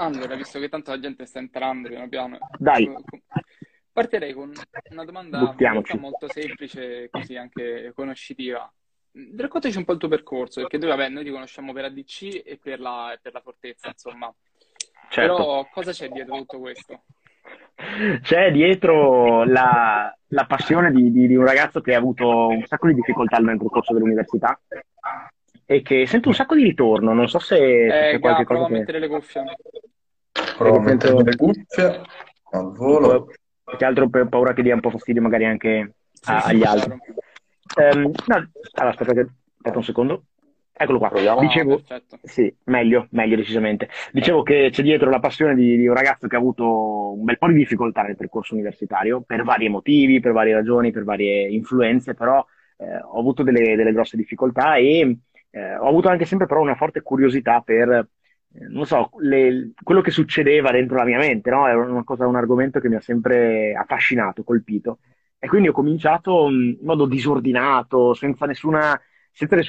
Allora, visto che tanto la gente sta entrando piano piano, dai, partirei con una domanda molto semplice, così anche conoscitiva. Raccontaci un po' il tuo percorso, perché noi ti conosciamo per ADC e per la Fortezza, insomma. Certo. Però cosa c'è dietro tutto questo? C'è dietro la passione di un ragazzo che ha avuto un sacco di difficoltà nel percorso dell'università e che sento un sacco di ritorno, non so se c'è qualche cosa. Prova a mettere le cuffie. Prova a mettere le cuffie al volo. Che altro, per paura che dia un po' fastidio magari anche agli altri. No, allora, aspetta un secondo. Eccolo qua. Dicevo, sì, meglio decisamente. Dicevo che c'è dietro la passione di un ragazzo che ha avuto un bel po' di difficoltà nel percorso universitario, per vari motivi, per varie ragioni, per varie influenze, però ho avuto delle grosse difficoltà e ho avuto anche sempre però una forte curiosità per, non so, quello che succedeva dentro la mia mente, no? Era un argomento che mi ha sempre affascinato, colpito. E quindi ho cominciato in modo disordinato, senza nessuna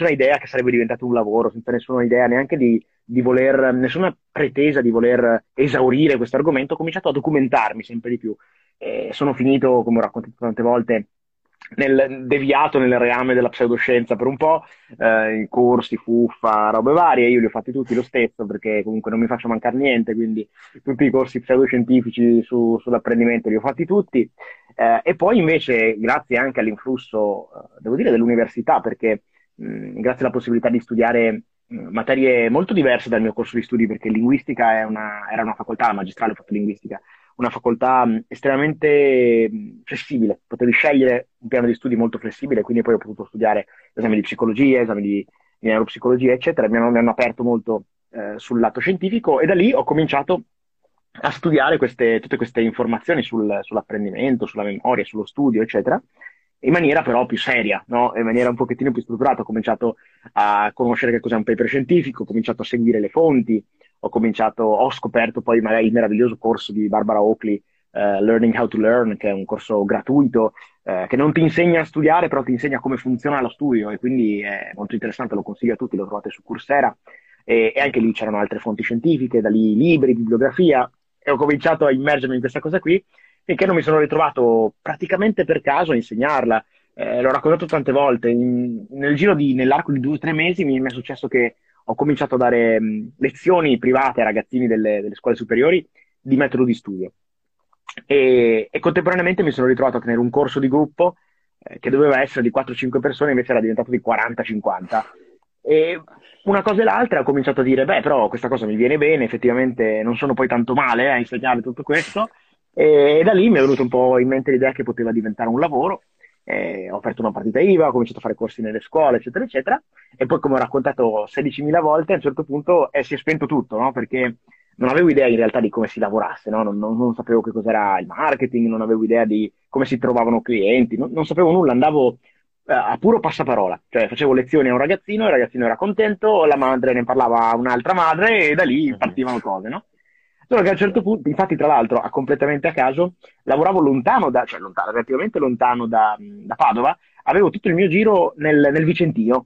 idea che sarebbe diventato un lavoro, senza nessuna idea neanche nessuna pretesa di voler esaurire questo argomento, ho cominciato a documentarmi sempre di più. E sono finito, come ho raccontato tante volte, deviato nel reame della pseudoscienza per un po', i corsi, fuffa, robe varie, io li ho fatti tutti lo stesso perché comunque non mi faccio mancare niente, quindi tutti i corsi pseudoscientifici sull'apprendimento li ho fatti tutti, e poi invece grazie anche all'influsso, devo dire, dell'università, perché grazie alla possibilità di studiare materie molto diverse dal mio corso di studi, perché linguistica era una facoltà, la magistrale ho fatto linguistica, una facoltà estremamente flessibile, potevi scegliere un piano di studi molto flessibile, quindi poi ho potuto studiare esami di psicologia, esami di neuropsicologia, eccetera, mi hanno aperto molto sul lato scientifico e da lì ho cominciato a studiare tutte queste informazioni sull'apprendimento, sulla memoria, sullo studio, eccetera, in maniera però più seria, no? In maniera un pochettino più strutturata, ho cominciato a conoscere che cos'è un paper scientifico, ho cominciato a seguire le fonti, ho scoperto poi magari il meraviglioso corso di Barbara Oakley, Learning How to Learn, che è un corso gratuito, che non ti insegna a studiare, però ti insegna come funziona lo studio, e quindi è molto interessante, lo consiglio a tutti, lo trovate su Coursera, e anche lì c'erano altre fonti scientifiche, da lì libri, bibliografia, e ho cominciato a immergermi in questa cosa qui, finché non mi sono ritrovato praticamente per caso a insegnarla. L'ho raccontato tante volte, nell'arco di 2 o 3 mesi mi è successo che ho cominciato a dare lezioni private ai ragazzini delle scuole superiori di metodo di studio e contemporaneamente mi sono ritrovato a tenere un corso di gruppo che doveva essere di 4-5 persone, invece era diventato di 40-50, e una cosa e l'altra ho cominciato a dire però questa cosa mi viene bene, effettivamente non sono poi tanto male a insegnare tutto questo, e da lì mi è venuto un po' in mente l'idea che poteva diventare un lavoro. Ho aperto una partita IVA, ho cominciato a fare corsi nelle scuole, eccetera, eccetera, e poi, come ho raccontato 16.000 volte, a un certo punto si è spento tutto, no? Perché non avevo idea in realtà di come si lavorasse, no? Non sapevo che cos'era il marketing, non avevo idea di come si trovavano clienti, non sapevo nulla, andavo a puro passaparola, cioè facevo lezioni a un ragazzino, il ragazzino era contento, la madre ne parlava a un'altra madre e da lì partivano cose, no? Solo che a un certo punto, infatti tra l'altro completamente a caso, lavoravo relativamente lontano da Padova, avevo tutto il mio giro nel Vicentino,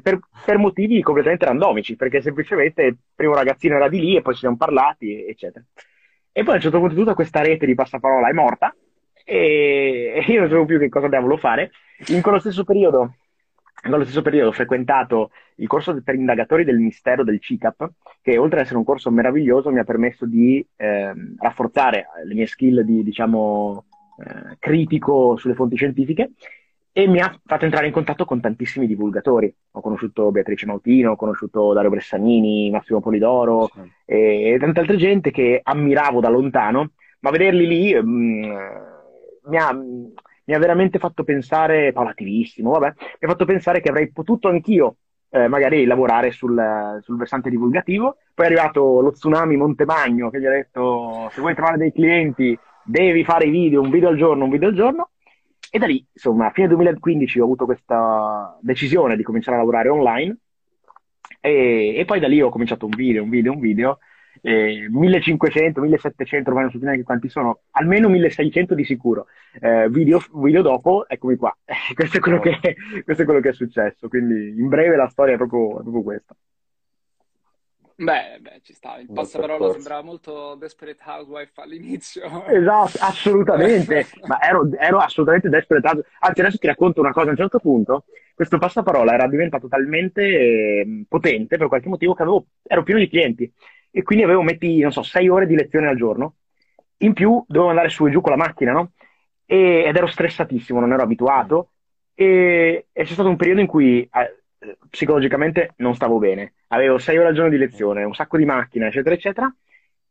per motivi completamente randomici, perché semplicemente il primo ragazzino era di lì e poi ci siamo parlati, eccetera. E poi a un certo punto tutta questa rete di passaparola è morta e io non sapevo più che cosa dovevo fare. In quello stesso periodo... ho frequentato il corso per indagatori del mistero del CICAP, che oltre ad essere un corso meraviglioso mi ha permesso di rafforzare le mie skill di, diciamo, critico sulle fonti scientifiche, e mi ha fatto entrare in contatto con tantissimi divulgatori. Ho conosciuto Beatrice Mautino, ho conosciuto Dario Bressanini, Massimo Polidoro, sì, e tanta altra gente che ammiravo da lontano, ma vederli lì mi ha veramente fatto pensare, mi ha fatto pensare che avrei potuto anch'io magari lavorare sul versante divulgativo. Poi è arrivato lo Tsunami Montemagno che gli ha detto: se vuoi trovare dei clienti devi fare i video, un video al giorno, e da lì, insomma, a fine 2015 ho avuto questa decisione di cominciare a lavorare online e poi da lì ho cominciato un video, 1500, 1700, ormai non so più neanche quanti sono, almeno 1600 di sicuro, video dopo, eccomi qua. Questo è quello che è successo, quindi in breve la storia è proprio questa. Beh, ci sta, il passaparola sembrava molto Desperate Housewife all'inizio. Esatto, assolutamente, ma ero assolutamente Desperate Housewife. Anzi, adesso ti racconto una cosa, a un certo punto questo passaparola era diventato talmente potente per qualche motivo che ero pieno di clienti e quindi avevo, metti, non so, 6 ore di lezione al giorno, in più dovevo andare su e giù con la macchina, no? Ed ero stressatissimo, non ero abituato e c'è stato un periodo in cui... psicologicamente non stavo bene, avevo 6 ore al giorno di lezione, un sacco di macchine, eccetera eccetera,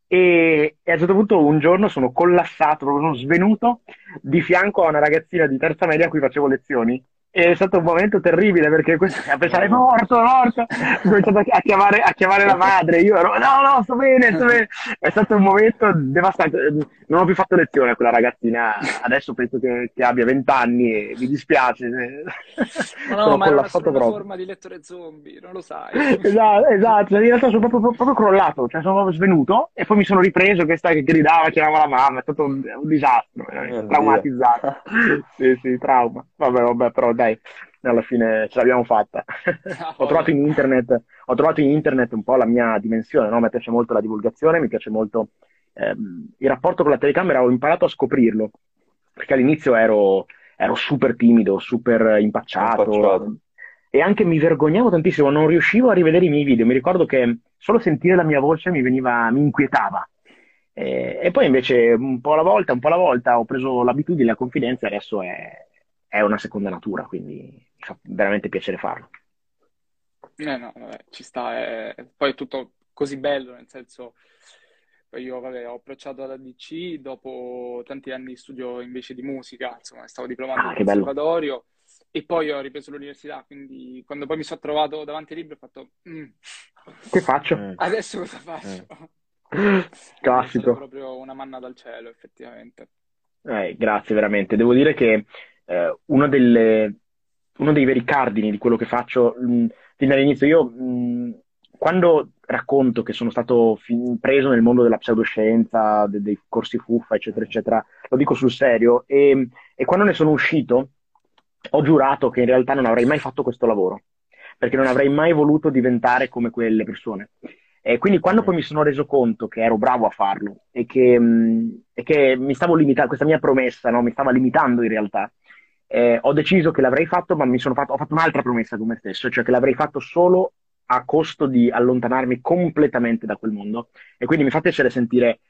e a un certo punto un giorno sono collassato, proprio sono svenuto di fianco a una ragazzina di terza media a cui facevo lezioni, e è stato un momento terribile perché a pensare morto, ho cominciato a chiamare la madre, io ero no, sto bene, è stato un momento devastante, non ho più fatto lezione a quella ragazzina, adesso penso che abbia 20 anni e mi dispiace. No, ma era una forma di lettore zombie, non lo sai. Esatto, in realtà sono proprio crollato, cioè sono svenuto e poi mi sono ripreso, questa che gridava, chiamava la mamma, è stato un disastro, traumatizzato. Sì, trauma, vabbè, però dai, alla fine ce l'abbiamo fatta. Ho trovato in internet un po' la mia dimensione, no? Mi piace molto la divulgazione, mi piace molto il rapporto con la telecamera, ho imparato a scoprirlo, perché all'inizio ero super timido, super impacciato e anche mi vergognavo tantissimo, non riuscivo a rivedere i miei video, mi ricordo che solo sentire la mia voce mi inquietava. E poi invece un po' alla volta ho preso l'abitudine, la confidenza, adesso è una seconda natura, quindi mi fa veramente piacere farlo. Ci sta, poi è tutto così bello, nel senso, io ho approcciato ad ADC dopo tanti anni di studio invece di musica, insomma, stavo diplomando al conservatorio e poi ho ripreso l'università, quindi quando poi mi sono trovato davanti ai libri ho fatto che faccio? Adesso cosa faccio? Classico. È proprio una manna dal cielo, effettivamente. Grazie, veramente, devo dire che uno dei veri cardini di quello che faccio fin dall'inizio, io quando racconto che sono stato preso nel mondo della pseudoscienza, dei corsi fuffa, eccetera eccetera, lo dico sul serio, e quando ne sono uscito ho giurato che in realtà non avrei mai fatto questo lavoro, perché non avrei mai voluto diventare come quelle persone. E quindi quando poi mi sono reso conto che ero bravo a farlo e che mi stavo limitando, questa mia promessa, no? Mi stava limitando in realtà. Ho deciso che l'avrei fatto, ma ho fatto un'altra promessa con me stesso, cioè che l'avrei fatto solo a costo di allontanarmi completamente da quel mondo, e quindi mi fa piacere sentire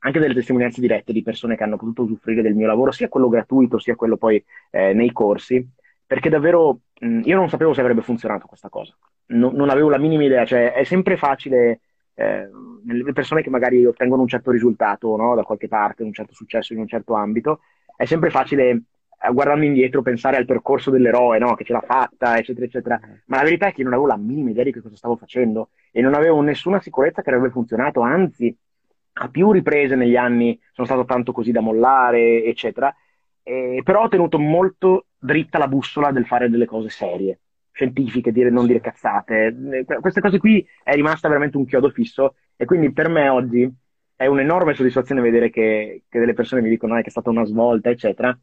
anche delle testimonianze dirette di persone che hanno potuto usufruire del mio lavoro, sia quello gratuito, sia quello poi nei corsi, perché davvero io non sapevo se avrebbe funzionato questa cosa, non avevo la minima idea, cioè è sempre facile... le persone che magari ottengono un certo risultato, no? Da qualche parte, un certo successo in un certo ambito, è sempre facile... guardando indietro pensare al percorso dell'eroe, no? Che ce l'ha fatta, eccetera eccetera, ma la verità è che non avevo la minima idea di che cosa stavo facendo e non avevo nessuna sicurezza che avrebbe funzionato, anzi a più riprese negli anni sono stato tanto così da mollare, eccetera, però ho tenuto molto dritta la bussola del fare delle cose serie, scientifiche, non dire cazzate, queste cose qui è rimasta veramente un chiodo fisso, e quindi per me oggi è un'enorme soddisfazione vedere che delle persone mi dicono che è stata una svolta, eccetera,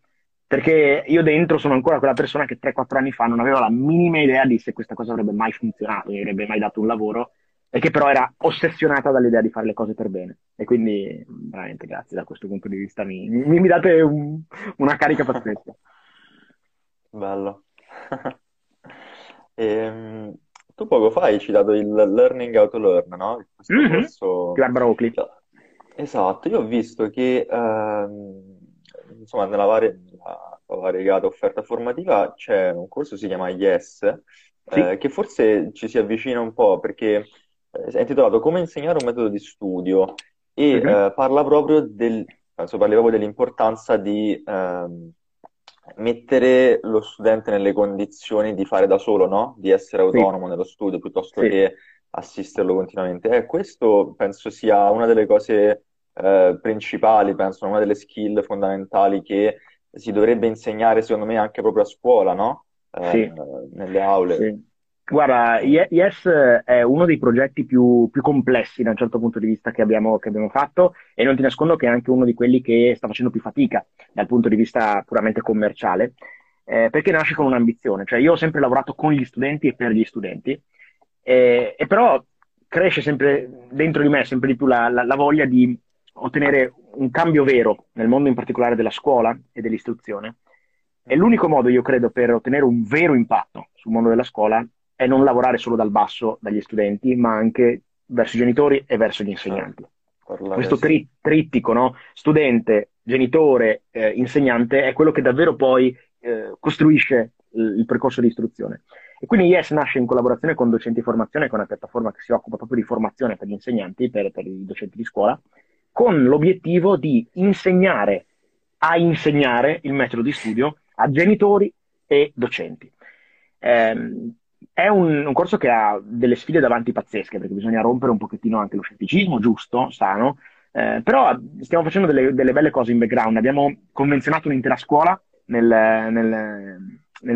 perché io dentro sono ancora quella persona che 3-4 anni fa non aveva la minima idea di se questa cosa avrebbe mai funzionato, mi avrebbe mai dato un lavoro, e che però era ossessionata dall'idea di fare le cose per bene. E quindi, veramente, grazie, da questo punto di vista mi date una carica pazzesca. Bello. Tu poco fa hai citato il Learning How to Learn, no? Questo corso... Barbara Oakley. Esatto, io ho visto che... insomma, nella variegata offerta formativa c'è un corso che si chiama Yes, sì. Che forse ci si avvicina un po' perché è intitolato Come insegnare un metodo di studio e parla proprio dell'importanza di mettere lo studente nelle condizioni di fare da solo, no? Di essere autonomo nello studio piuttosto che assisterlo continuamente. Questo penso sia una delle cose... principali, penso, una delle skill fondamentali che si dovrebbe insegnare, secondo me, anche proprio a scuola, no? Nelle aule. Sì. Guarda, Yes è uno dei progetti più complessi da un certo punto di vista che abbiamo fatto, e non ti nascondo che è anche uno di quelli che sta facendo più fatica dal punto di vista puramente commerciale, perché nasce con un'ambizione. Cioè, io ho sempre lavorato con gli studenti e per gli studenti, e però cresce sempre dentro di me, sempre di più la voglia di ottenere un cambio vero nel mondo, in particolare della scuola e dell'istruzione. E l'unico modo, io credo, per ottenere un vero impatto sul mondo della scuola è non lavorare solo dal basso, dagli studenti, ma anche verso i genitori e verso gli insegnanti. Questo trittico, no? Studente, genitore, insegnante, è quello che davvero poi costruisce il percorso di istruzione. E quindi Yes nasce in collaborazione con Docenti Formazione, che è una piattaforma che si occupa proprio di formazione per gli insegnanti, per i docenti di scuola, con l'obiettivo di insegnare a insegnare il metodo di studio a genitori e docenti. È un corso che ha delle sfide davanti pazzesche, perché bisogna rompere un pochettino anche lo scetticismo, giusto, sano, però stiamo facendo delle belle cose in background. Abbiamo convenzionato un'intera scuola nel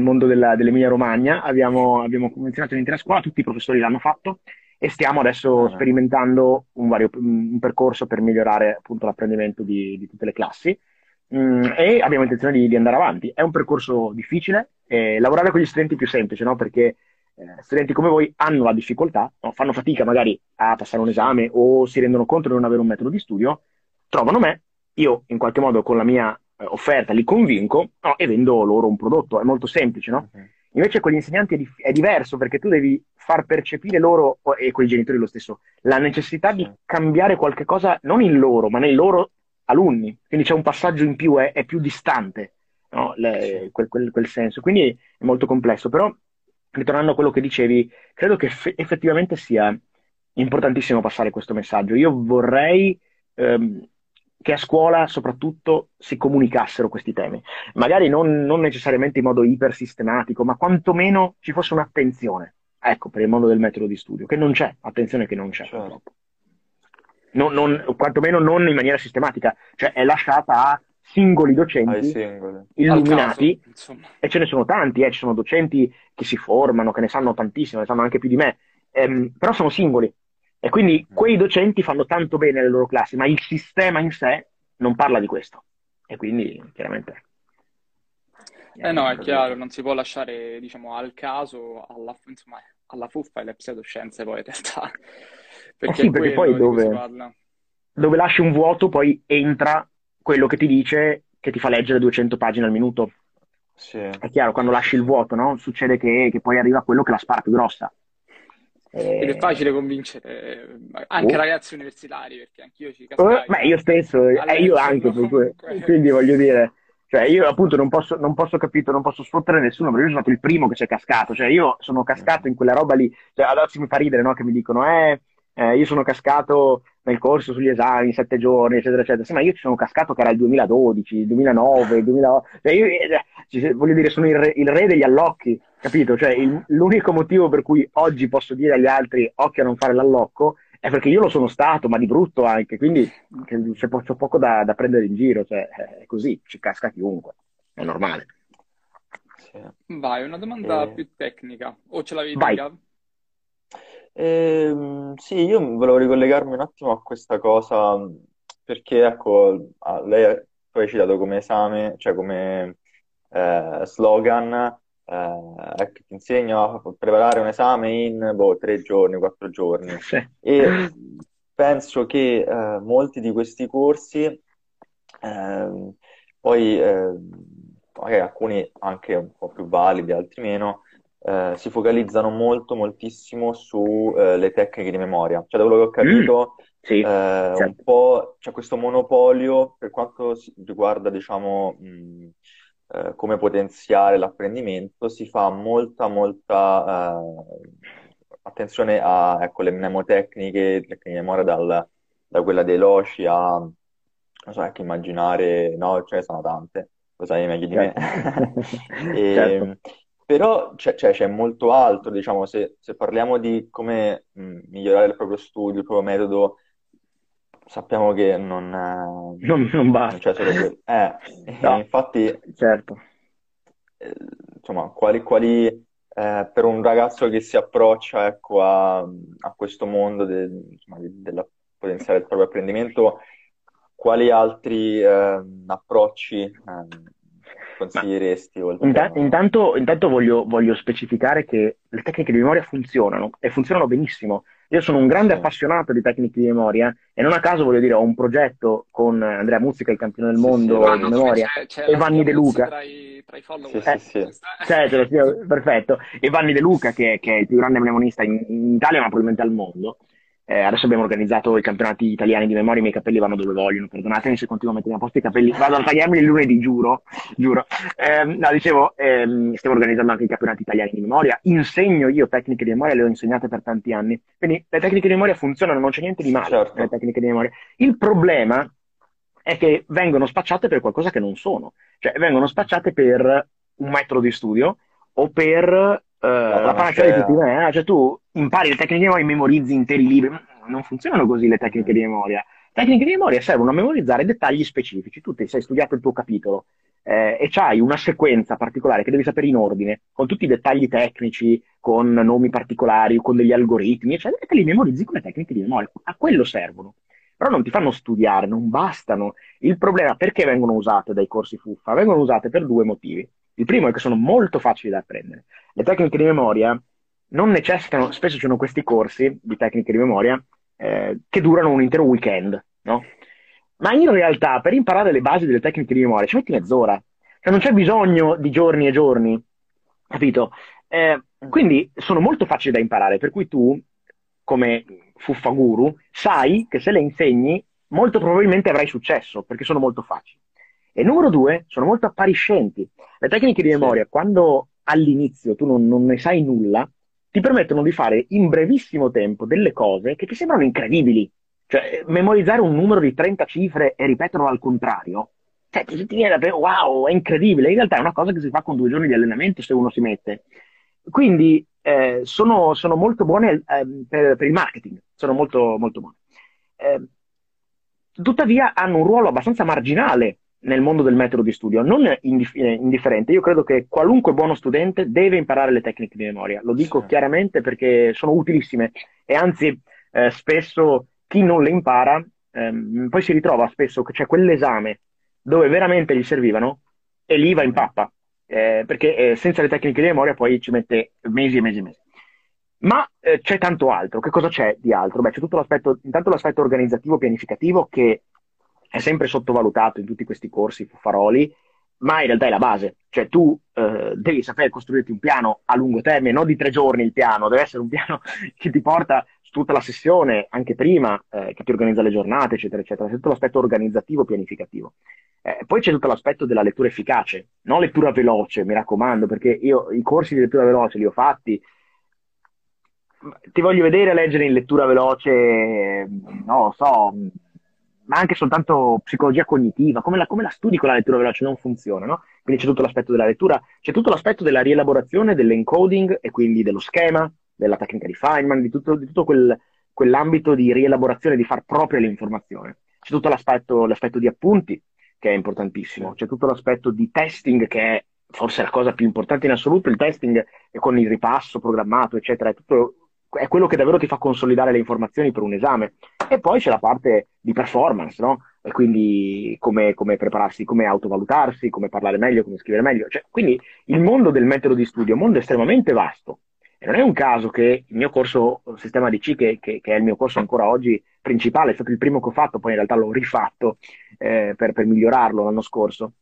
mondo dell'Emilia Romagna, abbiamo convenzionato un'intera scuola, tutti i professori l'hanno fatto, e stiamo adesso sperimentando un percorso per migliorare appunto l'apprendimento di tutte le classi, e abbiamo intenzione di andare avanti. È un percorso difficile, lavorare con gli studenti è più semplice, no? Perché studenti come voi hanno la difficoltà, no? Fanno fatica magari a passare un esame, o si rendono conto di non avere un metodo di studio, trovano me, io in qualche modo con la mia offerta li convinco, no? E vendo loro un prodotto. È molto semplice, no? Okay. Invece con gli insegnanti è diverso, perché tu devi far percepire loro, e con i genitori lo stesso, la necessità di cambiare qualche cosa non in loro, ma nei loro alunni. Quindi c'è un passaggio in più, è più distante, no? Quel senso. Quindi è molto complesso, però ritornando a quello che dicevi, credo che effettivamente sia importantissimo passare questo messaggio. Io vorrei che a scuola soprattutto si comunicassero questi temi, magari non necessariamente in modo ipersistematico, ma quantomeno ci fosse un'attenzione, ecco, per il mondo del metodo di studio, che non c'è, attenzione che non c'è, certo. Quantomeno non in maniera sistematica, cioè è lasciata a singoli docenti illuminati, caso, e ce ne sono tanti, ci sono docenti che si formano, che ne sanno tantissimo, ne sanno anche più di me, però sono singoli, e quindi quei docenti fanno tanto bene le loro classi, ma il sistema in sé non parla di questo, e quindi chiaramente no, è chiaro, non si può lasciare, diciamo, al caso, insomma, alla fuffa e alle pseudoscienze, poi in realtà, perché, sì, perché poi dove lasci un vuoto poi entra quello che ti dice, che ti fa leggere 200 pagine al minuto. Sì. È chiaro, quando lasci il vuoto, no? Succede che poi arriva quello che la spara più grossa. Ed è facile convincere anche ragazzi universitari, perché anch'io ci cascavo. Io stesso, io anche, quindi voglio dire, cioè io appunto non posso sfottere nessuno, perché io sono stato il primo che c'è cascato, cioè io sono cascato in quella roba lì, cioè adesso mi fa ridere, no? Che mi dicono, io sono cascato nel corso sugli esami, 7 giorni, eccetera, eccetera. Sì, ma io ci sono cascato che era il 2012, 2009, 2008. Cioè io, voglio dire, sono il re degli allocchi, capito? Cioè l'unico motivo per cui oggi posso dire agli altri occhio a non fare l'allocco è perché io lo sono stato, ma di brutto anche, quindi c'è poco da prendere in giro, cioè è così, ci casca chiunque, è normale. Vai, una domanda più tecnica, o ce l'avevi? Sì, io volevo ricollegarmi un attimo a questa cosa, perché ecco, lei poi ha citato come esame, cioè come slogan, che ti insegno a preparare un esame in 3 giorni, 4 giorni. Sì. E penso che molti di questi corsi, poi magari alcuni anche un po' più validi, altri meno, si focalizzano moltissimo sulle tecniche di memoria. Cioè, da quello che ho capito, certo, un po' c'è questo monopolio per quanto riguarda, diciamo, come potenziare l'apprendimento. Si fa molta attenzione a, ecco, le mnemotecniche, tecniche di memoria, da quella dei loci a, non so, anche immaginare, no? Ce ne sono tante, lo sai meglio di me. E, certo. Però c'è molto altro, diciamo, se parliamo di come migliorare il proprio studio, il proprio metodo, sappiamo che non basta. Cioè, solo quello. No, infatti, certo. Insomma, quali per un ragazzo che si approccia, ecco, a questo mondo della potenziare il proprio apprendimento, quali altri approcci consiglieresti? Intanto voglio specificare che le tecniche di memoria funzionano, e funzionano benissimo. Io sono un grande appassionato di tecniche di memoria e non a caso, voglio dire, ho un progetto con Andrea Muzzi, che è il campione del mondo di memoria, e Vanni De Luca. Tra i follower. Perfetto. E Vanni De Luca, che è il più grande mnemonista in Italia, ma probabilmente al mondo. Adesso abbiamo organizzato i campionati italiani di memoria. I miei capelli vanno dove vogliono, perdonatemi se continuo a mettere a posto i capelli, vado a tagliarmi il lunedì, giuro. No, dicevo, stiamo organizzando anche i campionati italiani di memoria. Insegno io tecniche di memoria, le ho insegnate per tanti anni, quindi le tecniche di memoria funzionano, non c'è niente di male. Certo. Le tecniche di memoria, il problema è che vengono spacciate per qualcosa che non sono, cioè vengono spacciate per un metodo di studio o per la panacea di tutti i mezzi. Cioè tu impari le tecniche di memoria e memorizzi interi libri. Non funzionano così le tecniche di memoria. Le tecniche di memoria servono a memorizzare dettagli specifici. Tu ti sei studiato il tuo capitolo e c'hai una sequenza particolare che devi sapere in ordine, con tutti i dettagli tecnici, con nomi particolari, con degli algoritmi, eccetera, e te li memorizzi con le tecniche di memoria. A quello servono. Però non ti fanno studiare, non bastano. Il problema, perché vengono usate dai corsi fuffa? Vengono usate per due motivi. Il primo è che sono molto facili da apprendere. Le tecniche di memoria non necessitano, spesso ci sono questi corsi di tecniche di memoria che durano un intero weekend, no? Ma in realtà per imparare le basi delle tecniche di memoria ci metti mezz'ora, cioè non c'è bisogno di giorni e giorni, capito? Quindi sono molto facili da imparare, per cui tu, come fuffaguru, sai che se le insegni molto probabilmente avrai successo, perché sono molto facili. E numero due, sono molto appariscenti. Le tecniche di memoria, sì, quando all'inizio tu non ne sai nulla, ti permettono di fare in brevissimo tempo delle cose che ti sembrano incredibili. Cioè, memorizzare un numero di 30 cifre e ripeterlo al contrario, cioè, ti viene da pensare, wow, è incredibile. In realtà è una cosa che si fa con 2 giorni di allenamento, se uno si mette. Quindi sono molto buone per il marketing, sono molto, molto buone. Tuttavia hanno un ruolo abbastanza marginale nel mondo del metodo di studio, non indifferente. Io credo che qualunque buono studente deve imparare le tecniche di memoria, lo dico chiaramente, perché sono utilissime, e anzi spesso chi non le impara poi si ritrova spesso che c'è quell'esame dove veramente gli servivano e lì va in pappa, perché senza le tecniche di memoria poi ci mette mesi e mesi e mesi. Ma c'è tanto altro. Che cosa c'è di altro? Beh, c'è tutto l'aspetto, intanto l'aspetto organizzativo, pianificativo, che è sempre sottovalutato in tutti questi corsi fuffaroli, ma in realtà è la base. Cioè tu devi sapere costruirti un piano a lungo termine, non di 3 giorni il piano, deve essere un piano che ti porta tutta la sessione, anche prima, che ti organizza le giornate, eccetera, eccetera. C'è tutto l'aspetto organizzativo, pianificativo. Poi c'è tutto l'aspetto della lettura efficace, non lettura veloce, mi raccomando, perché io i corsi di lettura veloce li ho fatti. Ti voglio vedere leggere in lettura veloce, non lo so, ma anche soltanto psicologia cognitiva, come la studi con la lettura veloce? Non funziona, no? Quindi c'è tutto l'aspetto della lettura, c'è tutto l'aspetto della rielaborazione, dell'encoding, e quindi dello schema, della tecnica di Feynman, di tutto quell'ambito di rielaborazione, di far propria l'informazione. C'è tutto l'aspetto di appunti, che è importantissimo, c'è tutto l'aspetto di testing, che è forse la cosa più importante in assoluto. Il testing è con il ripasso programmato, eccetera, è quello che davvero ti fa consolidare le informazioni per un esame. E poi c'è la parte di performance, no? E quindi come prepararsi, come autovalutarsi, come parlare meglio, come scrivere meglio. Cioè, quindi il mondo del metodo di studio è un mondo estremamente vasto. E non è un caso che il mio corso Sistema ADC, che è il mio corso ancora oggi principale, è stato il primo che ho fatto, poi in realtà l'ho rifatto per migliorarlo l'anno scorso.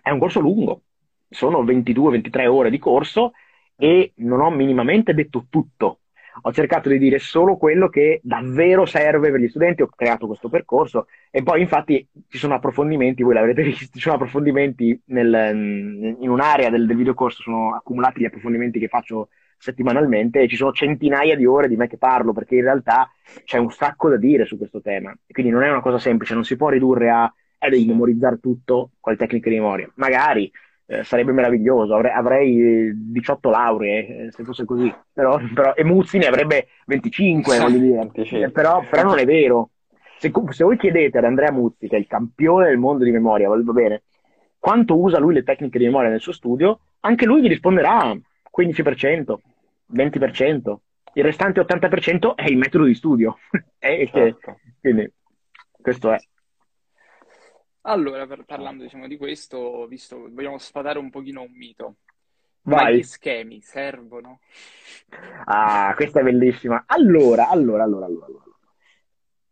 È un corso lungo, sono 22-23 ore di corso e non ho minimamente detto tutto. Ho cercato di dire solo quello che davvero serve per gli studenti, ho creato questo percorso, e poi infatti ci sono approfondimenti, voi l'avrete visto, ci sono approfondimenti in un'area del videocorso, sono accumulati gli approfondimenti che faccio settimanalmente, e ci sono centinaia di ore di me che parlo, perché in realtà c'è un sacco da dire su questo tema, quindi non è una cosa semplice, non si può ridurre a devi memorizzare tutto con le tecniche di memoria. Magari sarebbe meraviglioso, avrei 18 lauree se fosse così, però e Muzzi ne avrebbe 25, voglio dire. Però non è vero. Se voi chiedete ad Andrea Muzzi, che è il campione del mondo di memoria, va bene, quanto usa lui le tecniche di memoria nel suo studio, anche lui vi risponderà 15%, 20%, il restante 80% è il metodo di studio. Quindi questo è. Allora, parlando, diciamo, di questo, vogliamo sfatare un pochino un mito. Ma gli schemi servono? Ah, questa è bellissima. Allora.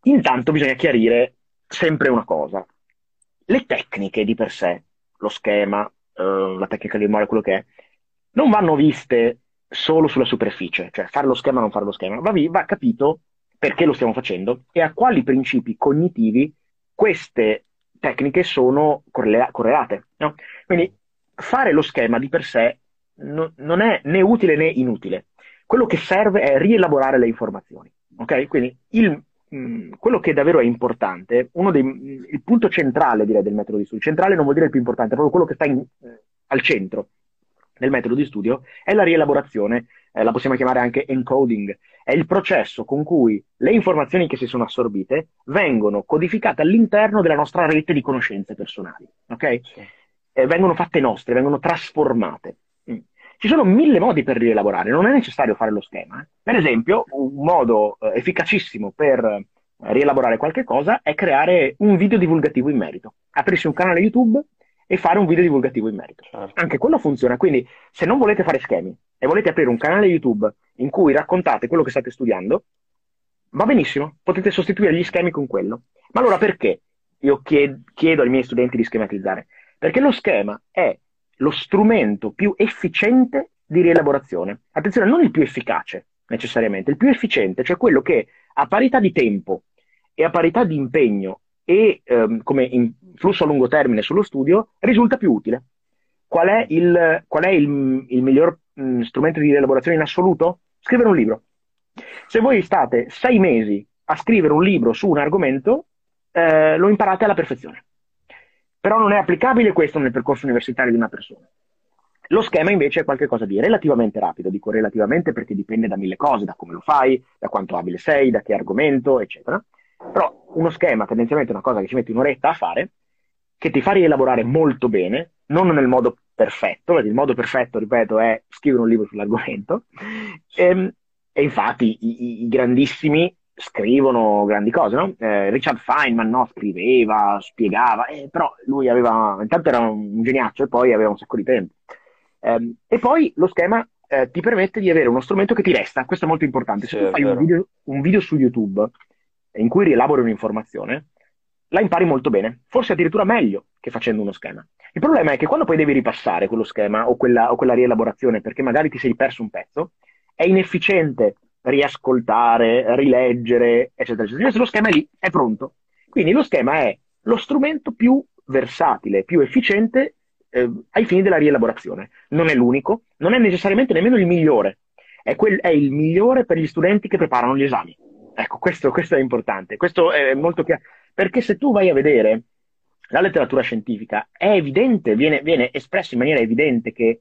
Intanto bisogna chiarire sempre una cosa. Le tecniche di per sé, lo schema, la tecnica di memoria, quello che è, non vanno viste solo sulla superficie, cioè fare lo schema o non fare lo schema. Va capito perché lo stiamo facendo e a quali principi cognitivi queste tecniche sono correlate, no? Quindi fare lo schema di per sé non è né utile né inutile. Quello che serve è rielaborare le informazioni, ok? Quindi quello che davvero è importante, il punto centrale, direi, del metodo di studio, centrale non vuol dire il più importante, è proprio quello che sta al centro del metodo di studio, è la rielaborazione, la possiamo chiamare anche encoding, è il processo con cui le informazioni che si sono assorbite vengono codificate all'interno della nostra rete di conoscenze personali, ok? Sì. Vengono fatte nostre, vengono trasformate. Ci sono 1000 modi per rielaborare, non è necessario fare lo schema. Per esempio, un modo efficacissimo per rielaborare qualche cosa è creare un video divulgativo in merito. Aprirsi un canale YouTube e fare un video divulgativo in merito. Certo. Anche quello funziona, quindi se non volete fare schemi e volete aprire un canale YouTube in cui raccontate quello che state studiando, va benissimo, potete sostituire gli schemi con quello. Ma allora perché io chiedo ai miei studenti di schematizzare? Perché lo schema è lo strumento più efficiente di rielaborazione. Attenzione, non il più efficace necessariamente, il più efficiente, cioè quello che a parità di tempo e a parità di impegno e come flusso a lungo termine sullo studio risulta più utile. Qual è il miglior strumento di rielaborazione in assoluto? Scrivere un libro. Se voi state 6 mesi a scrivere un libro su un argomento, lo imparate alla perfezione. Però non è applicabile questo nel percorso universitario di una persona. Lo schema invece è qualcosa di relativamente rapido, dico relativamente perché dipende da 1000 cose, da come lo fai, da quanto abile sei, da che argomento, eccetera. Però uno schema tendenzialmente è una cosa che ci metti un'oretta a fare, che ti fa rielaborare molto bene, non nel modo perfetto, perché il modo perfetto, ripeto, è scrivere un libro sull'argomento, e infatti i grandissimi scrivono grandi cose, no? Richard Feynman, no? Scriveva, spiegava, però lui aveva, intanto era un geniaccio e poi aveva un sacco di tempo. E poi lo schema ti permette di avere uno strumento che ti resta, questo è molto importante. Se tu fai un video su YouTube in cui rielabori un'informazione, la impari molto bene, forse addirittura meglio che facendo uno schema. Il problema è che quando poi devi ripassare quello schema o quella rielaborazione perché magari ti sei perso un pezzo, è inefficiente riascoltare, rileggere, eccetera, eccetera. Lo schema è lì, è pronto. Quindi lo schema è lo strumento più versatile, più efficiente ai fini della rielaborazione. Non è l'unico, non è necessariamente nemmeno il migliore. È il migliore per gli studenti che preparano gli esami. Ecco, questo è importante, questo è molto chiaro. Perché se tu vai a vedere la letteratura scientifica, è evidente, viene espresso in maniera evidente che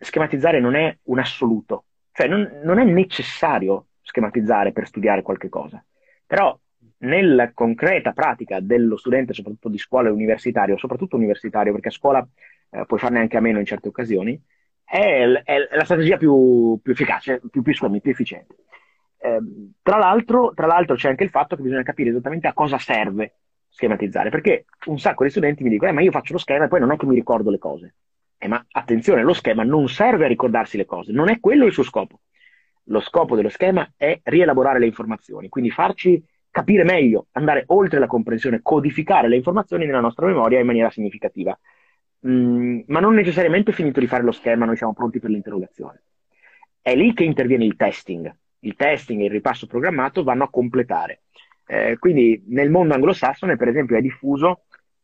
schematizzare non è un assoluto. Cioè non è necessario schematizzare per studiare qualche cosa, però nella concreta pratica dello studente, soprattutto di scuola e universitario, soprattutto universitario, perché a scuola puoi farne anche a meno in certe occasioni, è la strategia più efficace, più efficiente. Tra l'altro c'è anche il fatto che bisogna capire esattamente a cosa serve schematizzare, perché un sacco di studenti mi dicono ma io faccio lo schema e poi non è che mi ricordo le cose. Ma attenzione, lo schema non serve a ricordarsi le cose, non è quello il suo scopo. Lo scopo dello schema è rielaborare le informazioni, quindi farci capire meglio, andare oltre la comprensione, codificare le informazioni nella nostra memoria in maniera significativa. Ma non necessariamente finito di fare lo schema, noi siamo pronti per l'interrogazione. È lì che interviene il testing. Il testing e il ripasso programmato vanno a completare. Quindi nel mondo anglosassone, per esempio, è diffuso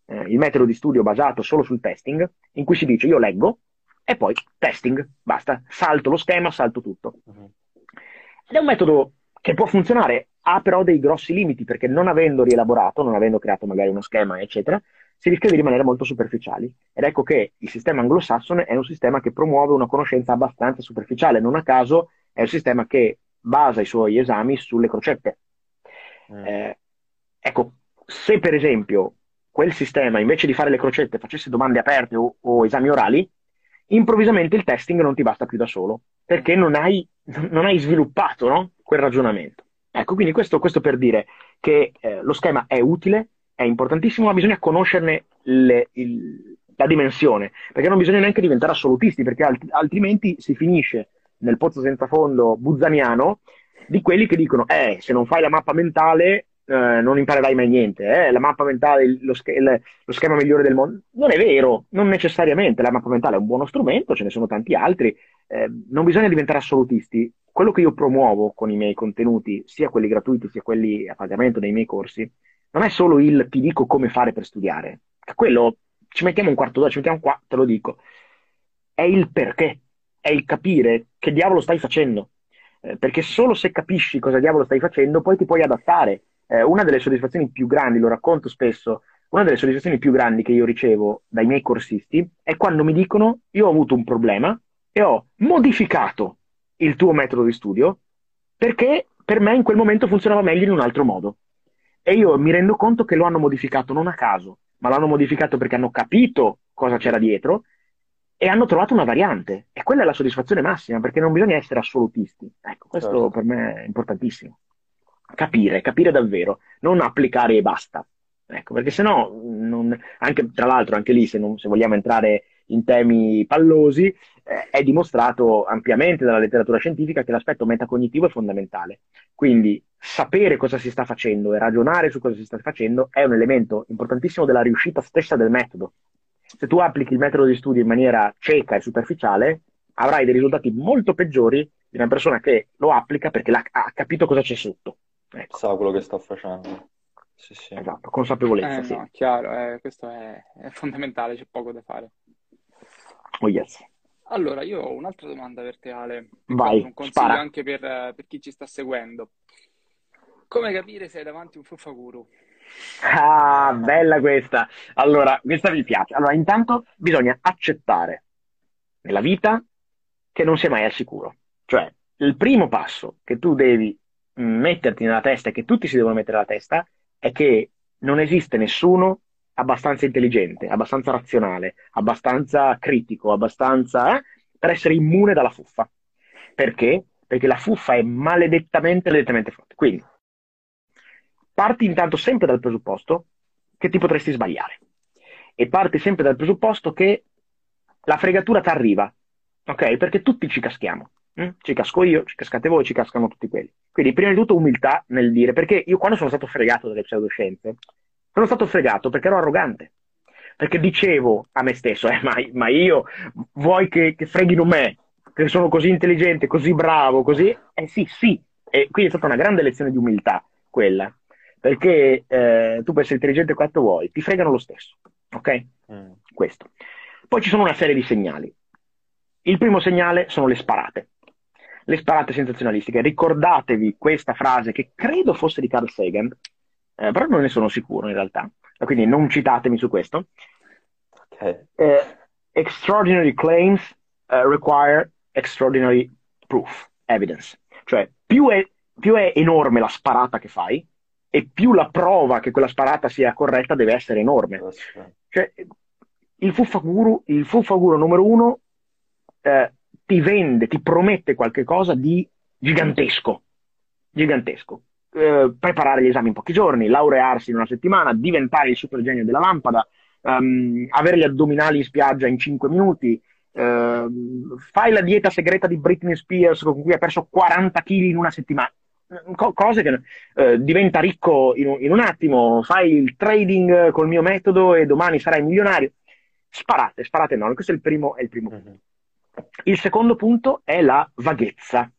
il metodo di studio basato solo sul testing, in cui si dice io leggo e poi testing, basta, salto lo schema, salto tutto. Ed è un metodo che può funzionare, ha però dei grossi limiti, perché non avendo rielaborato, non avendo creato magari uno schema, eccetera, si rischia di rimanere molto superficiali. Ed ecco che il sistema anglosassone è un sistema che promuove una conoscenza abbastanza superficiale, non a caso è un sistema che basa i suoi esami sulle crocette. Ecco, se per esempio quel sistema, invece di fare le crocette, facesse domande aperte o esami orali, improvvisamente il testing non ti basta più da solo, perché non hai sviluppato, no? Quel ragionamento. Ecco, quindi questo per dire che lo schema è utile, è importantissimo, ma bisogna conoscerne la dimensione, perché non bisogna neanche diventare assolutisti, perché altrimenti si finisce nel pozzo senza fondo buzzaniano di quelli che dicono se non fai la mappa mentale non imparerai mai niente, la mappa mentale lo schema migliore del mondo. Non è vero, non necessariamente, la mappa mentale è un buono strumento, ce ne sono tanti altri, non bisogna diventare assolutisti. Quello che io promuovo con i miei contenuti, sia quelli gratuiti sia quelli a pagamento dei miei corsi, non è solo il ti dico come fare per studiare, quello ci mettiamo un quarto d'ora, ci mettiamo qua, te lo dico, è il perché, è il capire che diavolo stai facendo, perché solo se capisci cosa diavolo stai facendo poi ti puoi adattare. Una delle soddisfazioni più grandi, lo racconto spesso, una delle soddisfazioni più grandi che io ricevo dai miei corsisti è quando mi dicono: io ho avuto un problema e ho modificato il tuo metodo di studio perché per me in quel momento funzionava meglio in un altro modo, e io mi rendo conto che lo hanno modificato non a caso, ma l'hanno modificato perché hanno capito cosa c'era dietro e hanno trovato una variante, e quella è la soddisfazione massima, perché non bisogna essere assolutisti. Ecco, questo certo. Per me è importantissimo. Capire davvero, non applicare e basta. Ecco, perché sennò, anche, tra l'altro anche lì, se vogliamo entrare in temi pallosi, è dimostrato ampiamente dalla letteratura scientifica che l'aspetto metacognitivo è fondamentale. Quindi sapere cosa si sta facendo e ragionare su cosa si sta facendo è un elemento importantissimo della riuscita stessa del metodo. Se tu applichi il metodo di studio in maniera cieca e superficiale, avrai dei risultati molto peggiori di una persona che lo applica perché ha capito cosa c'è sotto. Ecco. Sa quello che sta facendo. Sì, sì. Esatto, consapevolezza. Sì. No, chiaro, questo è fondamentale, c'è poco da fare. Oh yes. Allora, io ho un'altra domanda per te, Ale. Vai, un consiglio spara. Anche per chi ci sta seguendo. Come capire se hai davanti un fuffaguru? Ah, bella questa. Allora, questa mi piace. Allora, intanto bisogna accettare nella vita che non si è mai al sicuro. Cioè, il primo passo che tu devi metterti nella testa, e che tutti si devono mettere nella testa, è che non esiste nessuno abbastanza intelligente, abbastanza razionale, abbastanza critico, abbastanza per essere immune dalla fuffa. Perché? Perché la fuffa è maledettamente forte. Quindi parti intanto sempre dal presupposto che ti potresti sbagliare, e parti sempre dal presupposto che la fregatura ti arriva, ok? Perché tutti ci caschiamo, ci casco io, ci cascate voi, ci cascano tutti quelli. Quindi prima di tutto umiltà nel dire, perché io quando sono stato fregato dalle pseudoscienze, sono stato fregato perché ero arrogante, perché dicevo a me stesso, ma io vuoi che freghino me, che sono così intelligente, così bravo, così? Sì, e quindi è stata una grande lezione di umiltà quella. Perché tu puoi essere intelligente quanto vuoi, ti fregano lo stesso, ok? Questo. Poi ci sono una serie di segnali. Il primo segnale sono le sparate sensazionalistiche. Ricordatevi questa frase che credo fosse di Carl Sagan, però non ne sono sicuro in realtà, quindi non citatemi su questo. Okay. Extraordinary claims require extraordinary proof, evidence. Cioè più è enorme la sparata che fai, e più la prova che quella sparata sia corretta deve essere enorme. Cioè, il fuffaguru numero uno ti vende, ti promette qualche cosa di gigantesco. Preparare gli esami in pochi giorni, laurearsi in una settimana, diventare il super genio della lampada, avere gli addominali in spiaggia in 5 minuti, fai la dieta segreta di Britney Spears con cui ha perso 40 kg in una settimana. Cose che diventa ricco in un attimo, fai il trading col mio metodo e domani sarai milionario. Sparate no, questo è il primo punto. Il secondo punto è la vaghezza.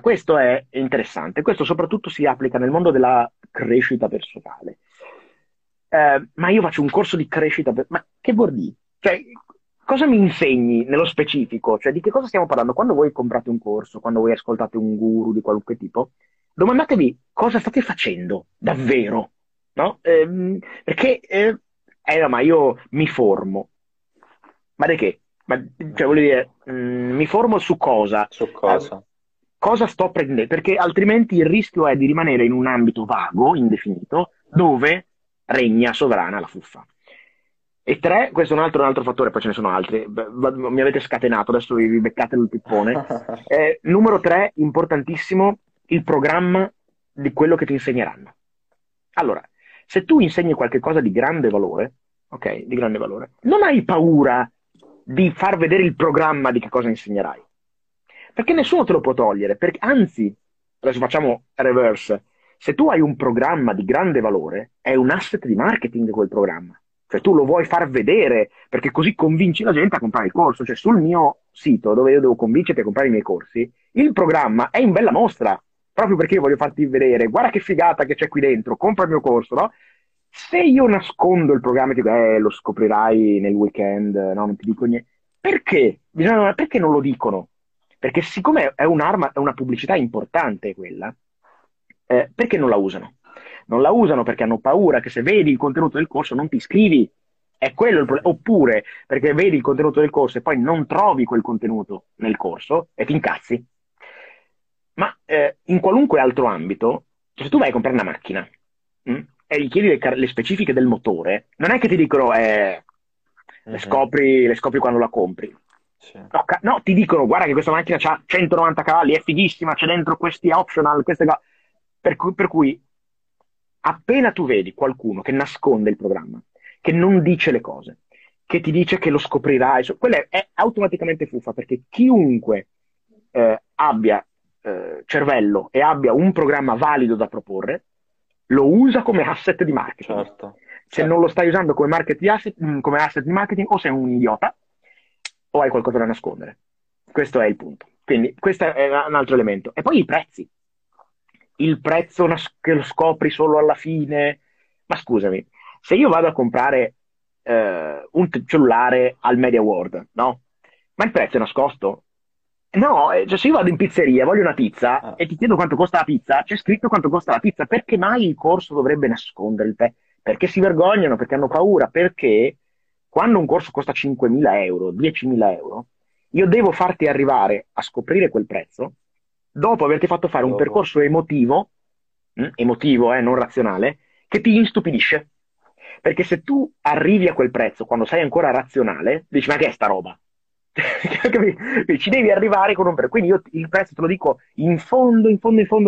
Questo è interessante, questo soprattutto si applica nel mondo della crescita personale. Ma io faccio un corso di crescita ma che vuol dire? Cioè, cosa mi insegni nello specifico? Cioè, di che cosa stiamo parlando? Quando voi comprate un corso, quando voi ascoltate un guru di qualunque tipo, domandatevi cosa state facendo davvero, no? Perché, ma io mi formo. Ma di che? Cioè, voglio dire, mi formo su cosa? Su cosa? Cosa sto prendendo? Perché altrimenti il rischio è di rimanere in un ambito vago, indefinito, dove regna sovrana la fuffa. E tre, questo è un altro fattore, poi ce ne sono altri, mi avete scatenato, adesso vi beccate il pippone. Numero tre, importantissimo, il programma di quello che ti insegneranno. Allora, se tu insegni qualche cosa di grande valore, ok? Di grande valore. Non hai paura di far vedere il programma di che cosa insegnerai, perché nessuno te lo può togliere, perché, anzi, adesso facciamo reverse, se tu hai un programma di grande valore, è un asset di marketing quel programma, cioè tu lo vuoi far vedere, perché così convinci la gente a comprare il corso. Cioè sul mio sito, dove io devo convincerti a comprare i miei corsi, il programma è in bella mostra, proprio perché io voglio farti vedere, guarda che figata che c'è qui dentro, compra il mio corso, no? Se io nascondo il programma e ti dico, lo scoprirai nel weekend, no, non ti dico niente, perché? Perché non lo dicono? Perché siccome è un'arma, è una pubblicità importante quella, perché non la usano? Non la usano perché hanno paura che se vedi il contenuto del corso non ti iscrivi, è quello il problema, oppure perché vedi il contenuto del corso e poi non trovi quel contenuto nel corso e ti incazzi. Ma in qualunque altro ambito, se tu vai a comprare una macchina e gli chiedi le specifiche del motore, non è che ti dicono le scopri quando la compri. Sì. No, ti dicono guarda che questa macchina ha 190 cavalli, è fighissima, c'è dentro questi optional, queste cose. Per cui appena tu vedi qualcuno che nasconde il programma, che non dice le cose, che ti dice che lo scoprirai, quella è automaticamente fuffa, perché chiunque abbia cervello e abbia un programma valido da proporre lo usa come asset di marketing. Certo, se certo. Non lo stai usando come, asset di marketing, o sei un idiota o hai qualcosa da nascondere. Questo è il punto. Quindi questo è un altro elemento. E poi i prezzi, il prezzo che lo scopri solo alla fine. Ma scusami, se io vado a comprare un cellulare al Media World, no? Ma il prezzo è nascosto? No, cioè se io vado in pizzeria, voglio una pizza e ti chiedo quanto costa la pizza, c'è scritto quanto costa la pizza. Perché mai il corso dovrebbe nascondere il prezzo? Perché si vergognano, perché hanno paura, perché quando un corso costa 5.000 euro, 10.000 euro, io devo farti arrivare a scoprire quel prezzo dopo averti fatto fare un percorso emotivo, non razionale, che ti instupidisce. Perché se tu arrivi a quel prezzo quando sei ancora razionale, dici ma che è sta roba? Ci devi arrivare con un prezzo. Quindi io il prezzo te lo dico in fondo,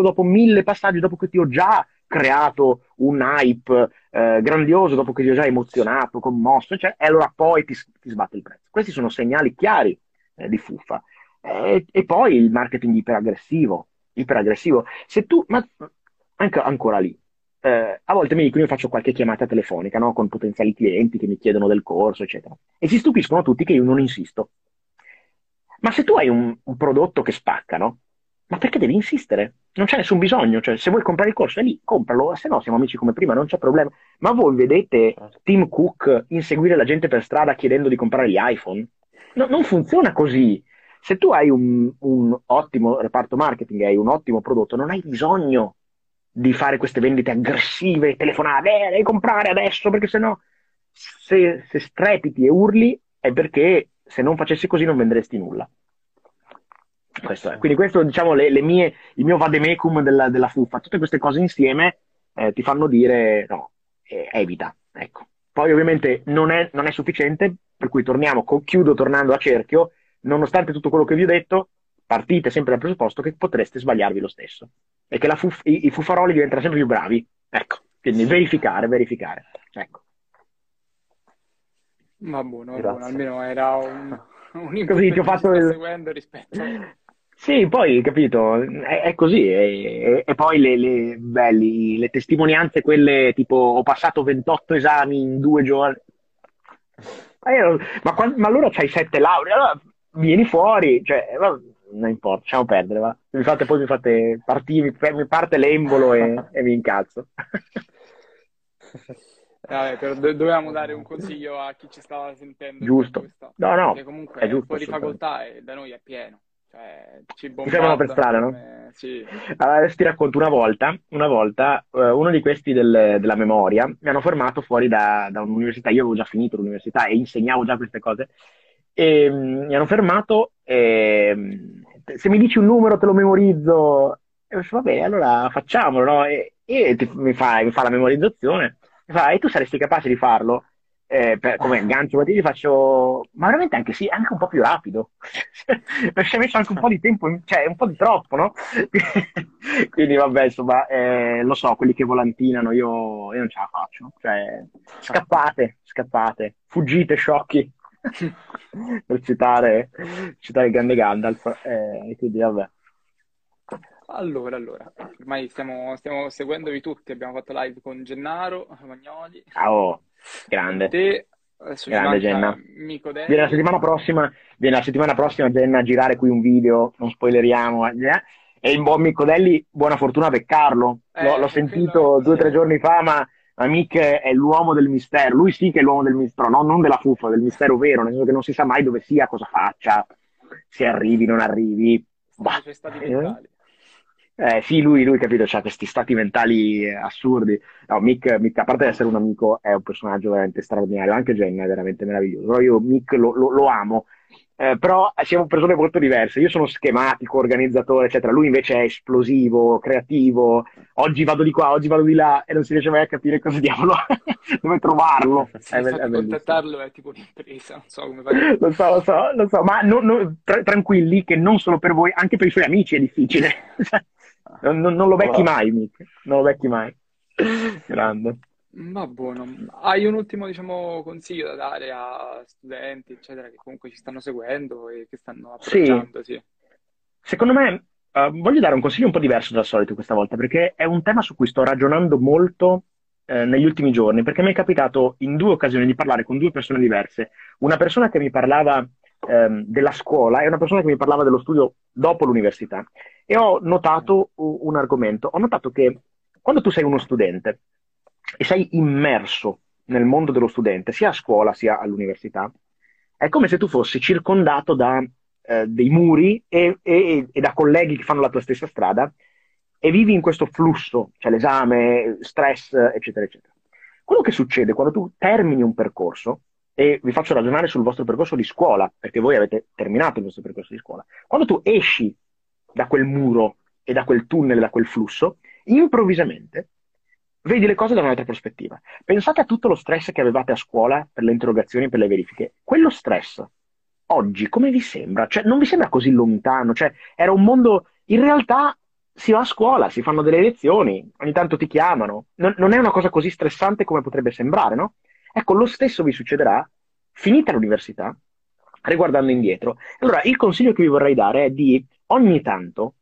dopo 1000 passaggi, dopo che ti ho già creato un hype grandioso, dopo che ti ho già emozionato, commosso, cioè, e allora poi ti sbatte il prezzo. Questi sono segnali chiari di fuffa. E poi il marketing iperaggressivo. Se tu, ma anche ancora lì, a volte mi dicono, io faccio qualche chiamata telefonica, no, con potenziali clienti che mi chiedono del corso, eccetera, e si stupiscono tutti che io non insisto. Ma se tu hai un prodotto che spacca, no? Ma perché devi insistere? Non c'è nessun bisogno. Cioè, se vuoi comprare il corso, è lì, compralo. Se no, siamo amici come prima, non c'è problema. Ma voi vedete Tim Cook inseguire la gente per strada chiedendo di comprare gli iPhone? No, non funziona così. Se tu hai un ottimo reparto marketing, hai un ottimo prodotto, non hai bisogno di fare queste vendite aggressive, telefonate, devi comprare adesso, perché sennò se strepiti e urli è perché... se non facessi così non venderesti nulla. Questo è. Quindi questo, diciamo, il mio vademecum della fuffa. Tutte queste cose insieme ti fanno dire no, evita. Ecco. Poi ovviamente non è sufficiente, per cui tornando a cerchio, nonostante tutto quello che vi ho detto, partite sempre dal presupposto che potreste sbagliarvi lo stesso. E che i fuffaroli diventano sempre più bravi. Ecco. Quindi verificare. Ecco. Ma buono, almeno era un così ti ho fatto seguendo rispetto. Sì, poi capito, è così. E poi le testimonianze, quelle tipo ho passato 28 esami in 2 giorni. Ma allora c'hai 7 lauree, allora vieni fuori, cioè non importa, lasciamo perdere, va. Poi mi fate partire, mi parte l'embolo e mi incazzo. Dovevamo dare un consiglio a chi ci stava sentendo. Giusto. No, perché comunque è giusto, fuori facoltà e da noi è pieno, cioè ci bombardano per strada, no? Sì. Allora, adesso ti racconto una volta uno di questi della memoria mi hanno formato fuori da un'università. Io avevo già finito l'università e insegnavo già queste cose, e mi hanno fermato e se mi dici un numero te lo memorizzo, e dico, vabbè, allora facciamolo, no? E mi fa la memorizzazione. E tu saresti capace di farlo? come gancio, ma veramente anche sì, anche un po' più rapido, perché ci ha messo anche un po' di tempo, cioè un po' di troppo, no? Quindi vabbè, insomma, lo so, quelli che volantinano, io non ce la faccio, cioè scappate, fuggite sciocchi, per citare il grande Gandalf, quindi vabbè. Allora, ormai stiamo seguendovi tutti, abbiamo fatto live con Gennaro Magnoli. Ciao, grande. Te, grande Genna. Viene la settimana prossima Genna a girare qui un video, non spoileriamo. E il buon Micodelli, buona fortuna a beccarlo. L'ho sentito 2 o 3 giorni fa, ma Mick è l'uomo del mistero. Lui sì che è l'uomo del mistero, no, non della fuffa, del mistero vero, nel senso che non si sa mai dove sia, cosa faccia, se arrivi, non arrivi. Bah, sì, lui capito, c'ha questi stati mentali assurdi. No, Mick, a parte di essere un amico, è un personaggio veramente straordinario, anche Jenna è veramente meraviglioso. Però io Mick lo amo, però siamo persone molto diverse. Io sono schematico, organizzatore, eccetera. Lui invece è esplosivo, creativo. Oggi vado di qua, oggi vado di là, e non si riesce mai a capire cosa diavolo, dove trovarlo. Sì, contattarlo è tipo un'impresa, non so come fare. Lo so, ma tranquilli che non solo per voi, anche per i suoi amici è difficile. Non lo becchi mai, Mick. Non lo becchi mai. Grande. Va buono. Hai un ultimo, diciamo, consiglio da dare a studenti, eccetera, che comunque ci stanno seguendo e che stanno approcciando? Sì. Secondo me, voglio dare un consiglio un po' diverso dal solito questa volta, perché è un tema su cui sto ragionando molto negli ultimi giorni, perché mi è capitato in 2 occasioni di parlare con 2 persone diverse. Una persona che mi parlava della scuola e una persona che mi parlava dello studio dopo l'università, e ho notato un argomento. Ho notato che quando tu sei uno studente e sei immerso nel mondo dello studente, sia a scuola sia all'università, è come se tu fossi circondato da dei muri e da colleghi che fanno la tua stessa strada, e vivi in questo flusso, cioè l'esame, stress, eccetera, eccetera. Quello che succede quando tu termini un percorso, e vi faccio ragionare sul vostro percorso di scuola, perché voi avete terminato il vostro percorso di scuola, quando tu esci da quel muro e da quel tunnel, da quel flusso, improvvisamente vedi le cose da un'altra prospettiva. Pensate a tutto lo stress che avevate a scuola per le interrogazioni, per le verifiche. Quello stress, oggi, come vi sembra? Cioè, non vi sembra così lontano? Cioè, era un mondo... In realtà si va a scuola, si fanno delle lezioni, ogni tanto ti chiamano. Non è una cosa così stressante come potrebbe sembrare, no? Ecco, lo stesso vi succederà finita l'università, riguardando indietro. Allora, il consiglio che vi vorrei dare è di, ogni tanto,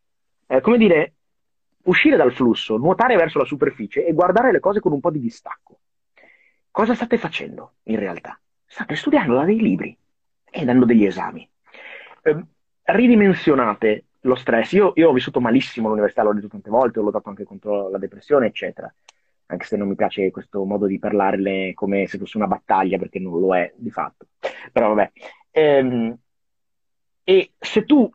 uscire dal flusso, nuotare verso la superficie e guardare le cose con un po' di distacco. Cosa state facendo, in realtà? State studiando da dei libri e dando degli esami. Ridimensionate lo stress. Io ho vissuto malissimo l'università, l'ho detto tante volte, ho lottato anche contro la depressione, eccetera. Anche se non mi piace questo modo di parlarne come se fosse una battaglia, perché non lo è di fatto. Però vabbè. E se tu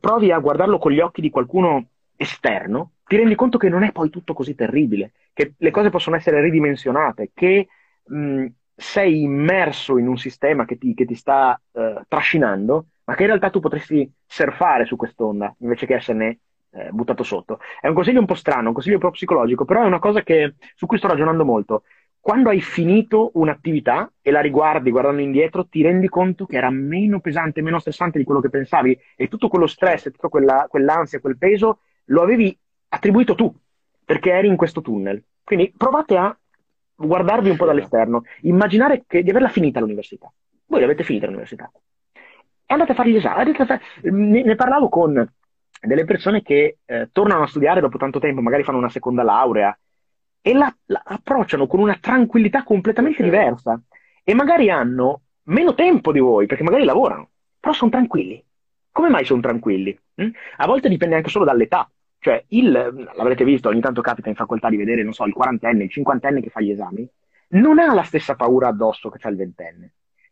provi a guardarlo con gli occhi di qualcuno esterno, ti rendi conto che non è poi tutto così terribile, che le cose possono essere ridimensionate, che sei immerso in un sistema che ti sta trascinando, ma che in realtà tu potresti surfare su quest'onda, invece che esserne buttato sotto. È un consiglio un po' strano, un consiglio proprio psicologico, però è una cosa su cui sto ragionando molto. Quando hai finito un'attività e la riguardi guardando indietro, ti rendi conto che era meno pesante, meno stressante di quello che pensavi, e tutto quello stress, tutta quell'ansia, quel peso lo avevi attribuito tu, perché eri in questo tunnel. Quindi provate a guardarvi un po' dall'esterno, immaginare di averla finita l'università. Voi l'avete finita l'università e andate a fare gli esami. Ne parlavo con delle persone che tornano a studiare dopo tanto tempo, magari fanno una seconda laurea, e la approcciano con una tranquillità completamente diversa, e magari hanno meno tempo di voi, perché magari lavorano, però sono tranquilli. Come mai sono tranquilli? A volte dipende anche solo dall'età. Cioè, l'avrete visto, ogni tanto capita in facoltà di vedere, non so, il 40enne, il 50enne che fa gli esami, non ha la stessa paura addosso che c'ha il 20enne,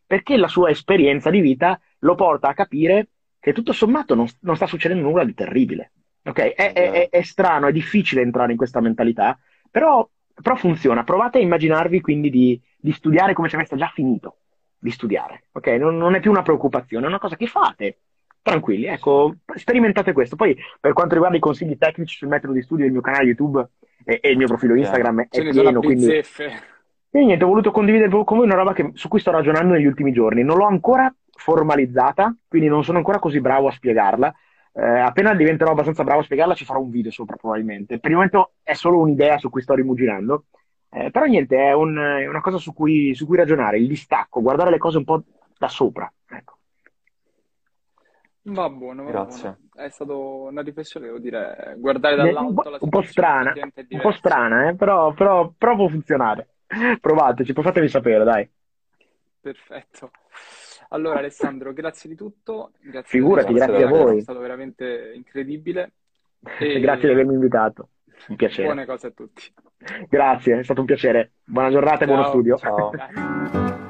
perché la sua esperienza di vita lo porta a capire che tutto sommato non sta succedendo nulla di terribile. Okay? È strano, è difficile entrare in questa mentalità, però funziona. Provate a immaginarvi quindi di studiare come se aveste già finito di studiare. Okay? Non è più una preoccupazione, è una cosa che fate. Tranquilli, ecco, sperimentate questo. Poi, per quanto riguarda i consigli tecnici sul metodo di studio, il mio canale YouTube e il mio profilo Instagram è pieno, quindi Quindi niente, ho voluto condividervi con voi una roba su cui sto ragionando negli ultimi giorni. Non l'ho ancora formalizzata, quindi non sono ancora così bravo a spiegarla. Appena diventerò abbastanza bravo a spiegarla ci farò un video sopra probabilmente. Per il momento è solo un'idea su cui sto rimuginando. Però niente, è una cosa su cui ragionare, il distacco, guardare le cose un po' da sopra. Ecco. Va buono, va grazie. Buono. È stata una riflessione, devo dire, guardare dall'alto la situazione un po' strana, però può funzionare. Provateci, poi fatemi sapere, dai. Perfetto. Allora Alessandro, grazie di tutto. Grazie. Figurati, grazie a voi. È stato veramente incredibile. E grazie di avermi invitato. Un piacere. Buone cose a tutti. Grazie, è stato un piacere. Buona giornata e buono studio. Ciao.